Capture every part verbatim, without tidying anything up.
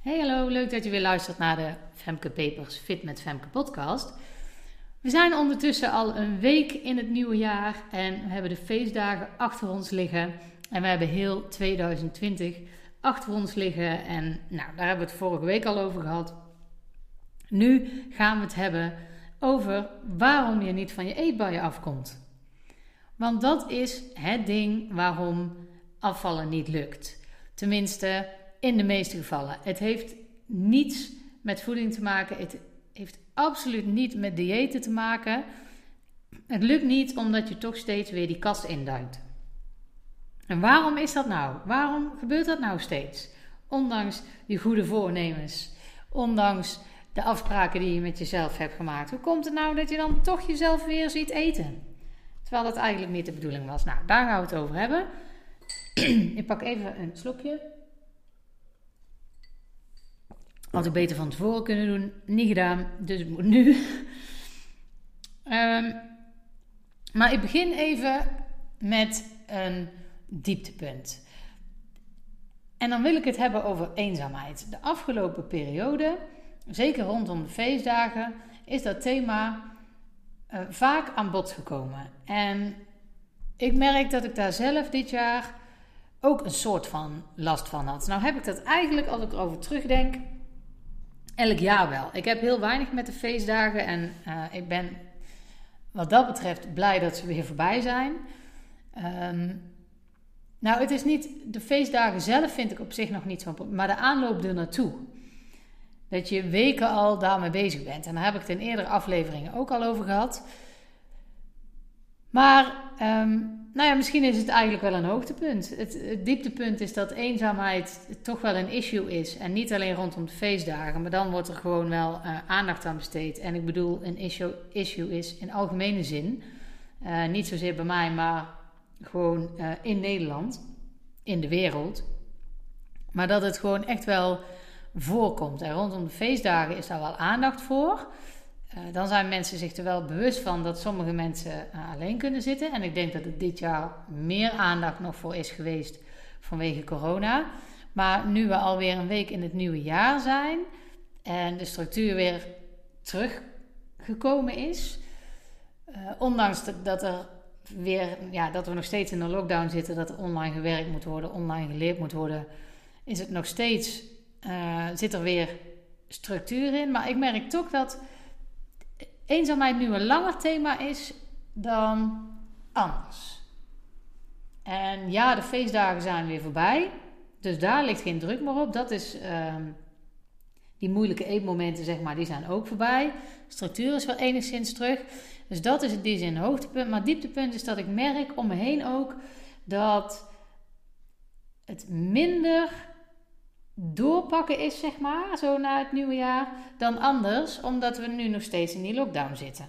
Hey hallo, leuk dat je weer luistert naar de Femke Papers Fit met Femke podcast. We zijn ondertussen al een week in het nieuwe jaar en we hebben de feestdagen achter ons liggen. En we hebben heel twintig twintig achter ons liggen en nou, daar hebben we het vorige week al over gehad. Nu gaan we het hebben over waarom je niet van je eetbuien afkomt. Want dat is het ding waarom afvallen niet lukt. Tenminste, in de meeste gevallen. Het heeft niets met voeding te maken. Het heeft absoluut niet met diëten te maken. Het lukt niet omdat je toch steeds weer die kast induikt. En waarom is dat nou? Waarom gebeurt dat nou steeds? Ondanks je goede voornemens. Ondanks de afspraken die je met jezelf hebt gemaakt. Hoe komt het nou dat je dan toch jezelf weer ziet eten? Terwijl dat eigenlijk niet de bedoeling was. Nou, daar gaan we het over hebben. Ik pak even een slokje. Had ik beter van tevoren kunnen doen. Niet gedaan, dus het moet nu. um, maar ik begin even met een dieptepunt. En dan wil ik het hebben over eenzaamheid. De afgelopen periode, zeker rondom de feestdagen, is dat thema uh, vaak aan bod gekomen. En ik merk dat ik daar zelf dit jaar ook een soort van last van had. Nou heb ik dat eigenlijk, als ik erover terugdenk, elk jaar wel. Ik heb heel weinig met de feestdagen en uh, ik ben wat dat betreft blij dat ze weer voorbij zijn. Um, nou, het is niet, de feestdagen zelf vind ik op zich nog niet zo'n, maar de aanloop er naartoe. Dat je weken al daarmee bezig bent. En daar heb ik het in eerdere afleveringen ook al over gehad. Maar, um, nou ja, misschien is het eigenlijk wel een hoogtepunt. Het, het dieptepunt is dat eenzaamheid toch wel een issue is. En niet alleen rondom de feestdagen, maar dan wordt er gewoon wel uh, aandacht aan besteed. En ik bedoel, een issue, issue is in algemene zin. Uh, niet zozeer bij mij, maar gewoon uh, in Nederland, in de wereld. Maar dat het gewoon echt wel voorkomt. En rondom de feestdagen is daar wel aandacht voor. Uh, dan zijn mensen zich er wel bewust van dat sommige mensen uh, alleen kunnen zitten. En ik denk dat er dit jaar meer aandacht nog voor is geweest vanwege corona. Maar nu we alweer een week in het nieuwe jaar zijn en de structuur weer teruggekomen is. Uh, ondanks dat, er weer, ja, dat we nog steeds in een lockdown zitten, dat er online gewerkt moet worden, online geleerd moet worden, is het nog steeds, uh, zit er weer structuur in. Maar ik merk toch dat eenzaamheid nu een langer thema is dan anders. En ja, de feestdagen zijn weer voorbij. Dus daar ligt geen druk meer op. Dat is, uh, die moeilijke eetmomenten, zeg maar, die zijn ook voorbij. Structuur is wel enigszins terug. Dus dat is in die zin hoogtepunt. Maar dieptepunt is dat ik merk om me heen ook dat het minder doorpakken is, zeg maar, zo na het nieuwe jaar, dan anders, omdat we nu nog steeds in die lockdown zitten.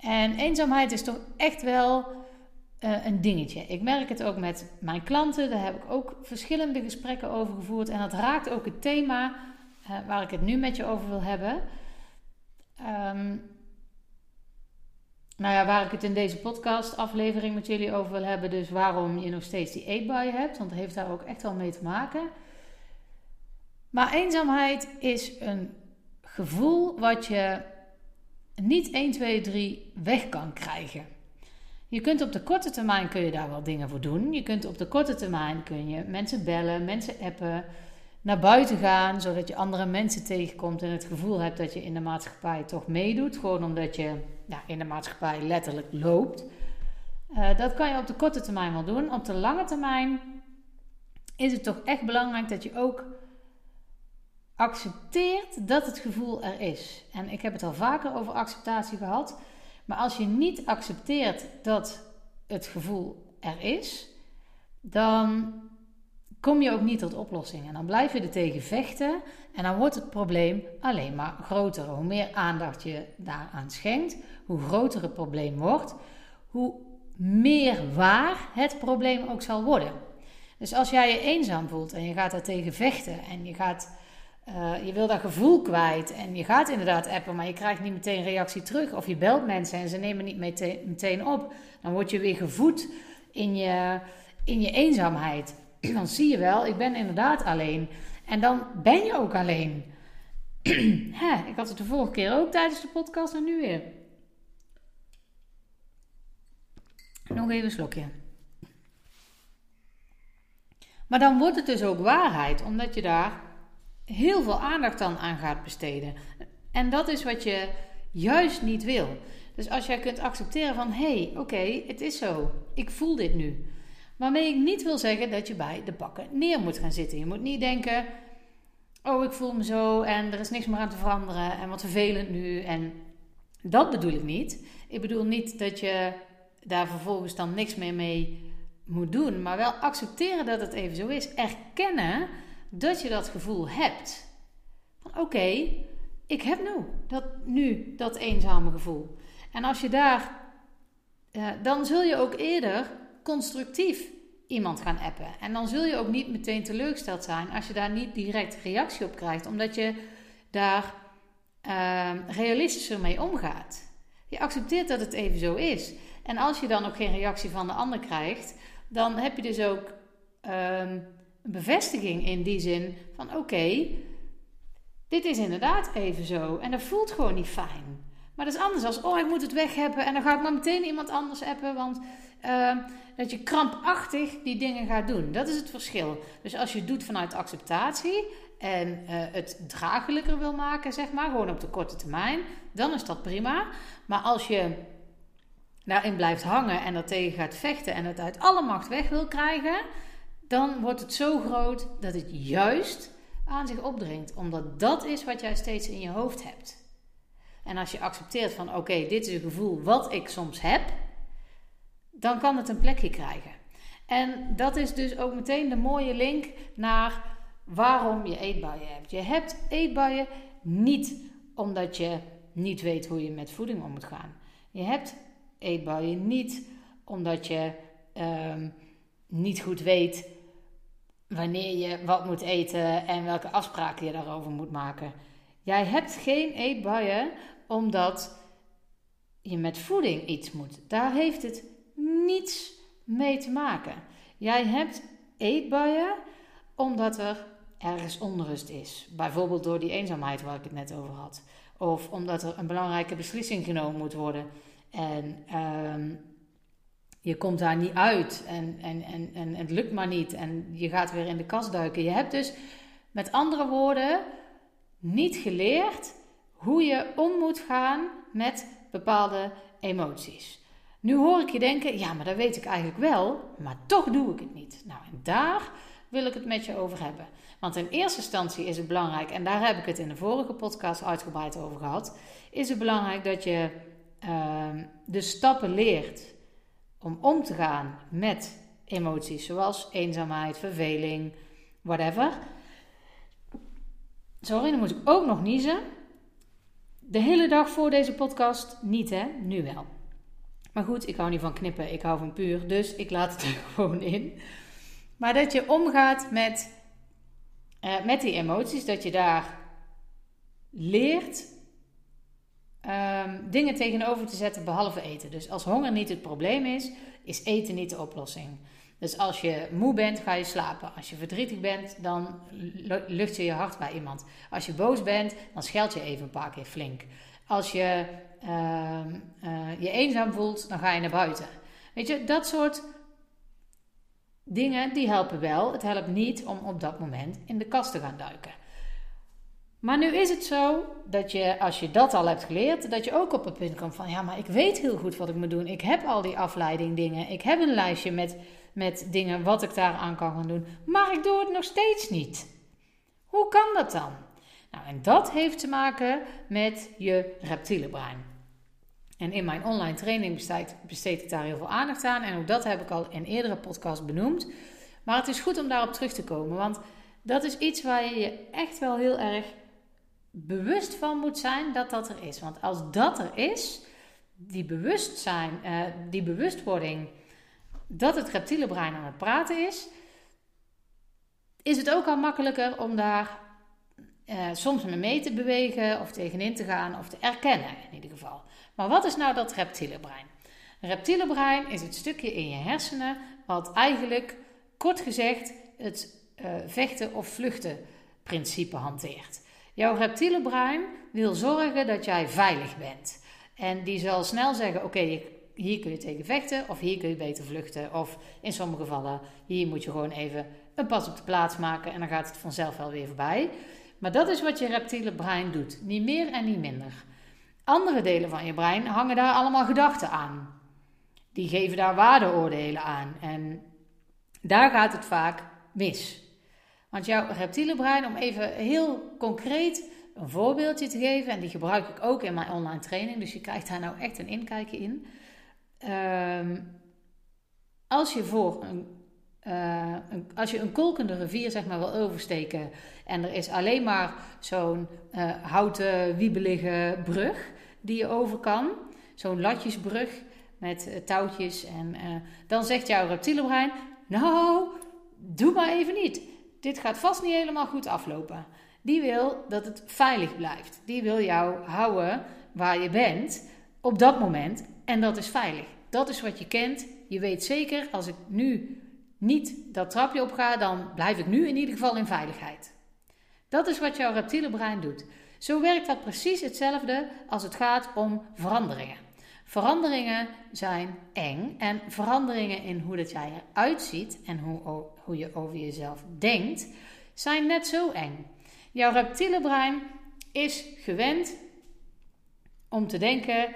En eenzaamheid is toch echt wel uh, een dingetje. Ik merk het ook met mijn klanten, daar heb ik ook verschillende gesprekken over gevoerd en dat raakt ook het thema uh, waar ik het nu met je over wil hebben. Um, nou ja, waar ik het in deze podcast aflevering met jullie over wil hebben, dus waarom je nog steeds die eetbuien hebt, want dat heeft daar ook echt wel mee te maken. Maar eenzaamheid is een gevoel wat je niet één, twee, drie weg kan krijgen. Je kunt op de korte termijn kun je daar wel dingen voor doen. Je kunt op de korte termijn kun je mensen bellen, mensen appen, naar buiten gaan, zodat je andere mensen tegenkomt en het gevoel hebt dat je in de maatschappij toch meedoet. Gewoon omdat je ja, in de maatschappij letterlijk loopt. Uh, dat kan je op de korte termijn wel doen. Op de lange termijn is het toch echt belangrijk dat je ook accepteert dat het gevoel er is. En ik heb het al vaker over acceptatie gehad. Maar als je niet accepteert dat het gevoel er is, dan kom je ook niet tot oplossingen. En dan blijf je er tegen vechten. En dan wordt het probleem alleen maar groter. Hoe meer aandacht je daaraan schenkt, hoe groter het probleem wordt, hoe meer waar het probleem ook zal worden. Dus als jij je eenzaam voelt en je gaat daar tegen vechten en je gaat Uh, je wil dat gevoel kwijt en je gaat inderdaad appen, maar je krijgt niet meteen reactie terug. Of je belt mensen en ze nemen niet meteen, meteen op. Dan word je weer gevoed in je, in je eenzaamheid. Dan zie je wel, ik ben inderdaad alleen. En dan ben je ook alleen. Hè, ik had het de vorige keer ook tijdens de podcast en nu weer. Nog even een slokje. Maar dan wordt het dus ook waarheid, omdat je daar heel veel aandacht dan aan gaat besteden. En dat is wat je juist niet wil. Dus als jij kunt accepteren van, hé, hey, oké, okay, het is zo. Ik voel dit nu. Waarmee ik niet wil zeggen dat je bij de bakken neer moet gaan zitten. Je moet niet denken, oh, ik voel me zo en er is niks meer aan te veranderen en wat vervelend nu. En dat bedoel ik niet. Ik bedoel niet dat je daar vervolgens dan niks meer mee moet doen. Maar wel accepteren dat het even zo is. Erkennen dat je dat gevoel hebt. Van oké, okay, ik heb nu dat, nu dat eenzame gevoel. En als je daar... Eh, dan zul je ook eerder constructief iemand gaan appen. En dan zul je ook niet meteen teleurgesteld zijn als je daar niet direct reactie op krijgt. Omdat je daar eh, realistischer mee omgaat. Je accepteert dat het even zo is. En als je dan ook geen reactie van de ander krijgt, dan heb je dus ook um, een bevestiging in die zin van oké, okay, dit is inderdaad even zo. En dat voelt gewoon niet fijn. Maar dat is anders als, oh, ik moet het weg hebben en dan ga ik maar meteen iemand anders appen. Want uh, dat je krampachtig die dingen gaat doen. Dat is het verschil. Dus als je het doet vanuit acceptatie en uh, het draaglijker wil maken, zeg maar, gewoon op de korte termijn, dan is dat prima. Maar als je daarin blijft hangen en daartegen gaat vechten en het uit alle macht weg wil krijgen, dan wordt het zo groot dat het juist aan zich opdringt. Omdat dat is wat jij steeds in je hoofd hebt. En als je accepteert van oké, okay, dit is een gevoel wat ik soms heb, dan kan het een plekje krijgen. En dat is dus ook meteen de mooie link naar waarom je eetbuien hebt. Je hebt eetbuien niet omdat je niet weet hoe je met voeding om moet gaan. Je hebt eetbuien niet omdat je uh, niet goed weet wanneer je wat moet eten en welke afspraken je daarover moet maken. Jij hebt geen eetbuien omdat je met voeding iets moet. Daar heeft het niets mee te maken. Jij hebt eetbuien omdat er ergens onrust is. Bijvoorbeeld door die eenzaamheid waar ik het net over had. Of omdat er een belangrijke beslissing genomen moet worden. En uh, je komt daar niet uit en, en, en, en het lukt maar niet en je gaat weer in de kast duiken. Je hebt dus met andere woorden niet geleerd hoe je om moet gaan met bepaalde emoties. Nu hoor ik je denken, ja, maar dat weet ik eigenlijk wel, maar toch doe ik het niet. Nou, en daar wil ik het met je over hebben. Want in eerste instantie is het belangrijk, en daar heb ik het in de vorige podcast uitgebreid over gehad, is het belangrijk dat je Uh, de stappen leert om om te gaan met emoties zoals eenzaamheid, verveling, whatever. Sorry, dan moet ik ook nog niezen. De hele dag voor deze podcast niet, hè? Nu wel. Maar goed, ik hou niet van knippen, ik hou van puur, dus ik laat het er gewoon in. Maar dat je omgaat met, uh, met die emoties, dat je daar leert Um, dingen tegenover te zetten behalve eten. Dus als honger niet het probleem is, is eten niet de oplossing. Dus als je moe bent, ga je slapen. Als je verdrietig bent, dan lucht je je hart bij iemand. Als je boos bent, dan scheld je even een paar keer flink. Als je um, uh, je eenzaam voelt, dan ga je naar buiten. Weet je, dat soort dingen die helpen wel. Het helpt niet om op dat moment in de kast te gaan duiken. Maar nu is het zo dat je, als je dat al hebt geleerd, dat je ook op het punt komt van, ja, maar ik weet heel goed wat ik moet doen. Ik heb al die afleiding dingen. Ik heb een lijstje met, met dingen wat ik daaraan kan gaan doen. Maar ik doe het nog steeds niet. Hoe kan dat dan? Nou, en dat heeft te maken met je reptiele brein. En in mijn online training besteed, besteed ik daar heel veel aandacht aan. En ook dat heb ik al in eerdere podcasts benoemd. Maar het is goed om daarop terug te komen. Want dat is iets waar je je echt wel heel erg bewust van moet zijn dat dat er is. Want als dat er is, die bewustzijn, uh, die bewustwording dat het reptiele brein aan het praten is, is het ook al makkelijker om daar uh, soms mee te bewegen of tegenin te gaan of te erkennen in ieder geval. Maar wat is nou dat reptiele brein? Een reptiele brein is het stukje in je hersenen wat eigenlijk, kort gezegd, het uh, vechten of vluchten principe hanteert. Jouw reptiele brein wil zorgen dat jij veilig bent. En die zal snel zeggen, oké, okay, hier kun je tegen vechten of hier kun je beter vluchten. Of in sommige gevallen, hier moet je gewoon even een pas op de plaats maken en dan gaat het vanzelf wel weer voorbij. Maar dat is wat je reptiele brein doet. Niet meer en niet minder. Andere delen van je brein hangen daar allemaal gedachten aan. Die geven daar waardeoordelen aan. En daar gaat het vaak mis. Want jouw reptiele brein, om even heel concreet een voorbeeldje te geven, en die gebruik ik ook in mijn online training, dus je krijgt daar nou echt een inkijkje in. Um, als je voor een Uh, een, als je een kolkende rivier zeg maar wil oversteken en er is alleen maar zo'n uh, houten wiebelige brug die je over kan, zo'n latjesbrug met uh, touwtjes en uh, dan zegt jouw reptiele brein, nou, doe maar even niet. Dit gaat vast niet helemaal goed aflopen. Die wil dat het veilig blijft. Die wil jou houden waar je bent op dat moment en dat is veilig. Dat is wat je kent. Je weet zeker, als ik nu niet dat trapje op ga, dan blijf ik nu in ieder geval in veiligheid. Dat is wat jouw reptiele brein doet. Zo werkt dat precies hetzelfde als het gaat om veranderingen. Veranderingen zijn eng en veranderingen in hoe dat jij eruit ziet en hoe, hoe je over jezelf denkt, zijn net zo eng. Jouw reptiele brein is gewend om te denken,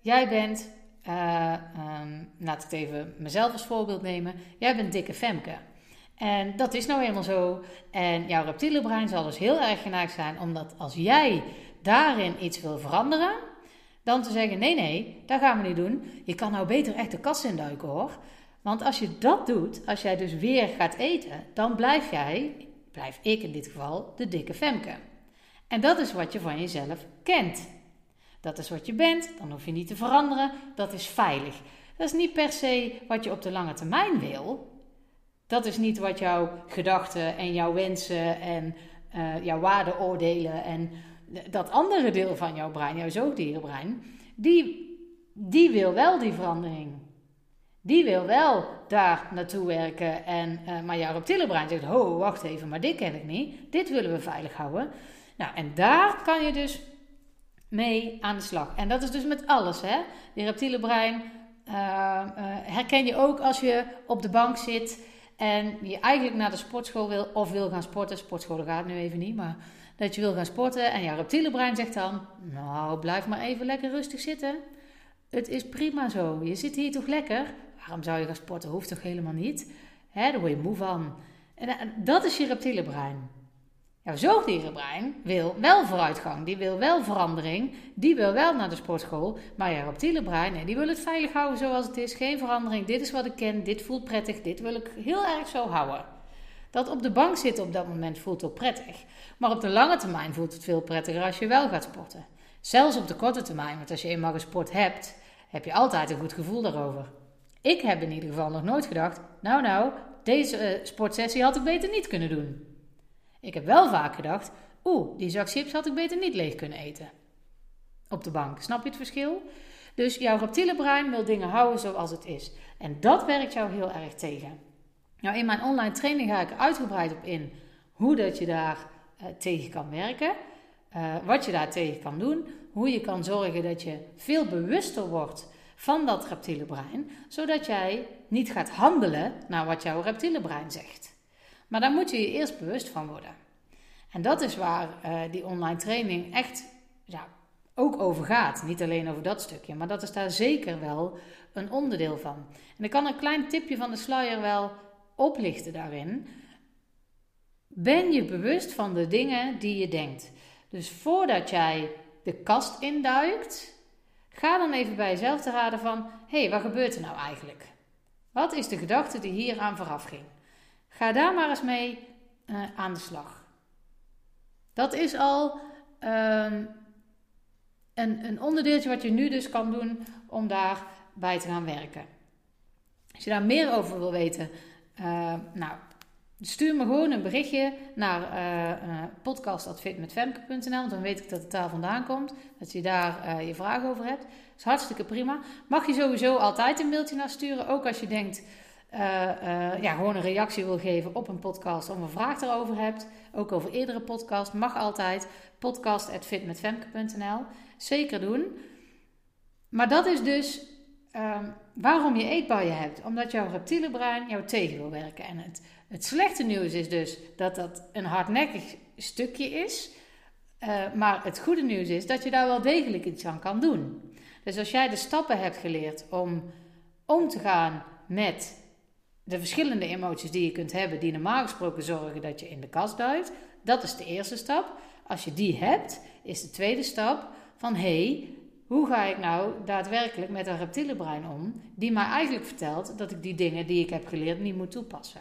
jij bent... Uh, um, laat ik even mezelf als voorbeeld nemen. Jij bent dikke Femke. En dat is nou eenmaal zo. En jouw reptiele brein zal dus heel erg geneigd zijn, omdat als jij daarin iets wil veranderen, dan te zeggen, nee, nee, dat gaan we niet doen. Je kan nou beter echt de kast induiken, hoor. Want als je dat doet, als jij dus weer gaat eten, dan blijf jij, blijf ik in dit geval, de dikke Femke. En dat is wat je van jezelf kent. Dat is wat je bent, dan hoef je niet te veranderen, dat is veilig. Dat is niet per se wat je op de lange termijn wil. Dat is niet wat jouw gedachten en jouw wensen en uh, jouw waardeoordelen en dat andere deel van jouw brein, jouw zoogdierenbrein, die, die wil wel die verandering. Die wil wel daar naartoe werken. En, uh, maar jouw reptiele brein zegt, ho, wacht even, maar dit ken ik niet. Dit willen we veilig houden. Nou, en daar kan je dus mee aan de slag. En dat is dus met alles, hè. Die reptiele brein uh, uh, herken je ook als je op de bank zit en je eigenlijk naar de sportschool wil of wil gaan sporten. Sportscholen gaat nu even niet, maar dat je wil gaan sporten en jouw reptiele brein zegt dan, nou, blijf maar even lekker rustig zitten. Het is prima zo. Je zit hier toch lekker? Waarom zou je gaan sporten? Hoeft toch helemaal niet? Hè, daar word je moe van. En, en dat is je reptiele brein. Jouw zoogdierenbrein wil wel vooruitgang, die wil wel verandering, die wil wel naar de sportschool. Maar jouw reptiele brein, nee, die wil het veilig houden zoals het is, geen verandering. Dit is wat ik ken, dit voelt prettig, dit wil ik heel erg zo houden. Dat op de bank zitten op dat moment voelt ook prettig. Maar op de lange termijn voelt het veel prettiger als je wel gaat sporten. Zelfs op de korte termijn, want als je eenmaal gesport hebt, heb je altijd een goed gevoel daarover. Ik heb in ieder geval nog nooit gedacht, nou nou, deze uh, sportsessie had ik beter niet kunnen doen. Ik heb wel vaak gedacht, oeh, die zak chips had ik beter niet leeg kunnen eten. Op de bank, snap je het verschil? Dus jouw reptiele brein wil dingen houden zoals het is. En dat werkt jou heel erg tegen. Nou, in mijn online training ga ik er uitgebreid op in hoe dat je daar uh, tegen kan werken. Uh, wat je daar tegen kan doen. Hoe je kan zorgen dat je veel bewuster wordt van dat reptiele brein. Zodat jij niet gaat handelen naar wat jouw reptiele brein zegt. Maar daar moet je je eerst bewust van worden. En dat is waar uh, die online training echt ja, ook over gaat. Niet alleen over dat stukje, maar dat is daar zeker wel een onderdeel van. En ik kan een klein tipje van de sluier wel oplichten daarin. Ben je bewust van de dingen die je denkt. Dus voordat jij de kast induikt, ga dan even bij jezelf te raden van, hé, hey, wat gebeurt er nou eigenlijk? Wat is de gedachte die hieraan vooraf ging? Ga daar maar eens mee uh, aan de slag. Dat is al um, een, een onderdeeltje wat je nu dus kan doen om daarbij te gaan werken. Als je daar meer over wil weten, uh, nou, stuur me gewoon een berichtje naar uh, uh, podcast at fit met femke punt n l. Dan weet ik dat het daar vandaan komt, dat je daar uh, je vraag over hebt. Dat is hartstikke prima. Mag je sowieso altijd een mailtje naar sturen, ook als je denkt... Uh, uh, ja, gewoon een reactie wil geven op een podcast of een vraag erover hebt. ook over eerdere podcast, mag altijd, podcast at fit met femke punt n l. Zeker doen. Maar dat is dus um, waarom je eetbuien hebt. Omdat jouw reptiele brein jou tegen wil werken. En het, het slechte nieuws is dus dat dat een hardnekkig stukje is. Uh, maar het goede nieuws is dat je daar wel degelijk iets aan kan doen. Dus als jij de stappen hebt geleerd om om te gaan met de verschillende emoties die je kunt hebben, die normaal gesproken zorgen dat je in de kast duikt, dat is de eerste stap. Als je die hebt, is de tweede stap van hé, hey, hoe ga ik nou daadwerkelijk met een reptiele brein om, die mij eigenlijk vertelt dat ik die dingen die ik heb geleerd niet moet toepassen.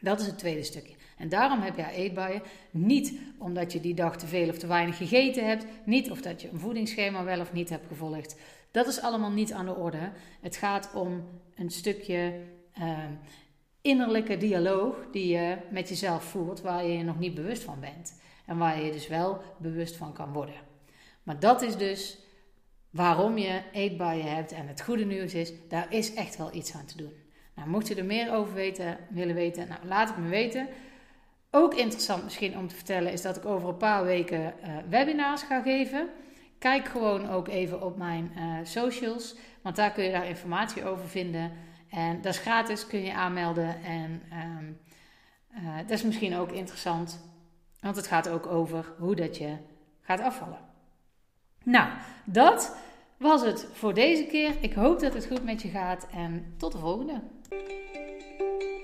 Dat is het tweede stukje. En daarom heb jij eetbuien. Niet omdat je die dag te veel of te weinig gegeten hebt. Niet of dat je een voedingsschema wel of niet hebt gevolgd. Dat is allemaal niet aan de orde. Het gaat om een stukje uh, innerlijke dialoog die je met jezelf voert, waar je je nog niet bewust van bent. En waar je je dus wel bewust van kan worden. Maar dat is dus waarom je eetbuien hebt. En het goede nieuws is, daar is echt wel iets aan te doen. Nou, mocht je er meer over weten, willen weten, nou, laat het me weten. Ook interessant misschien om te vertellen is dat ik over een paar weken uh, webinars ga geven. Kijk gewoon ook even op mijn uh, socials, want daar kun je daar informatie over vinden. En dat is gratis, kun je aanmelden. En um, uh, dat is misschien ook interessant, want het gaat ook over hoe dat je gaat afvallen. Nou, dat was het voor deze keer. Ik hoop dat het goed met je gaat en tot de volgende.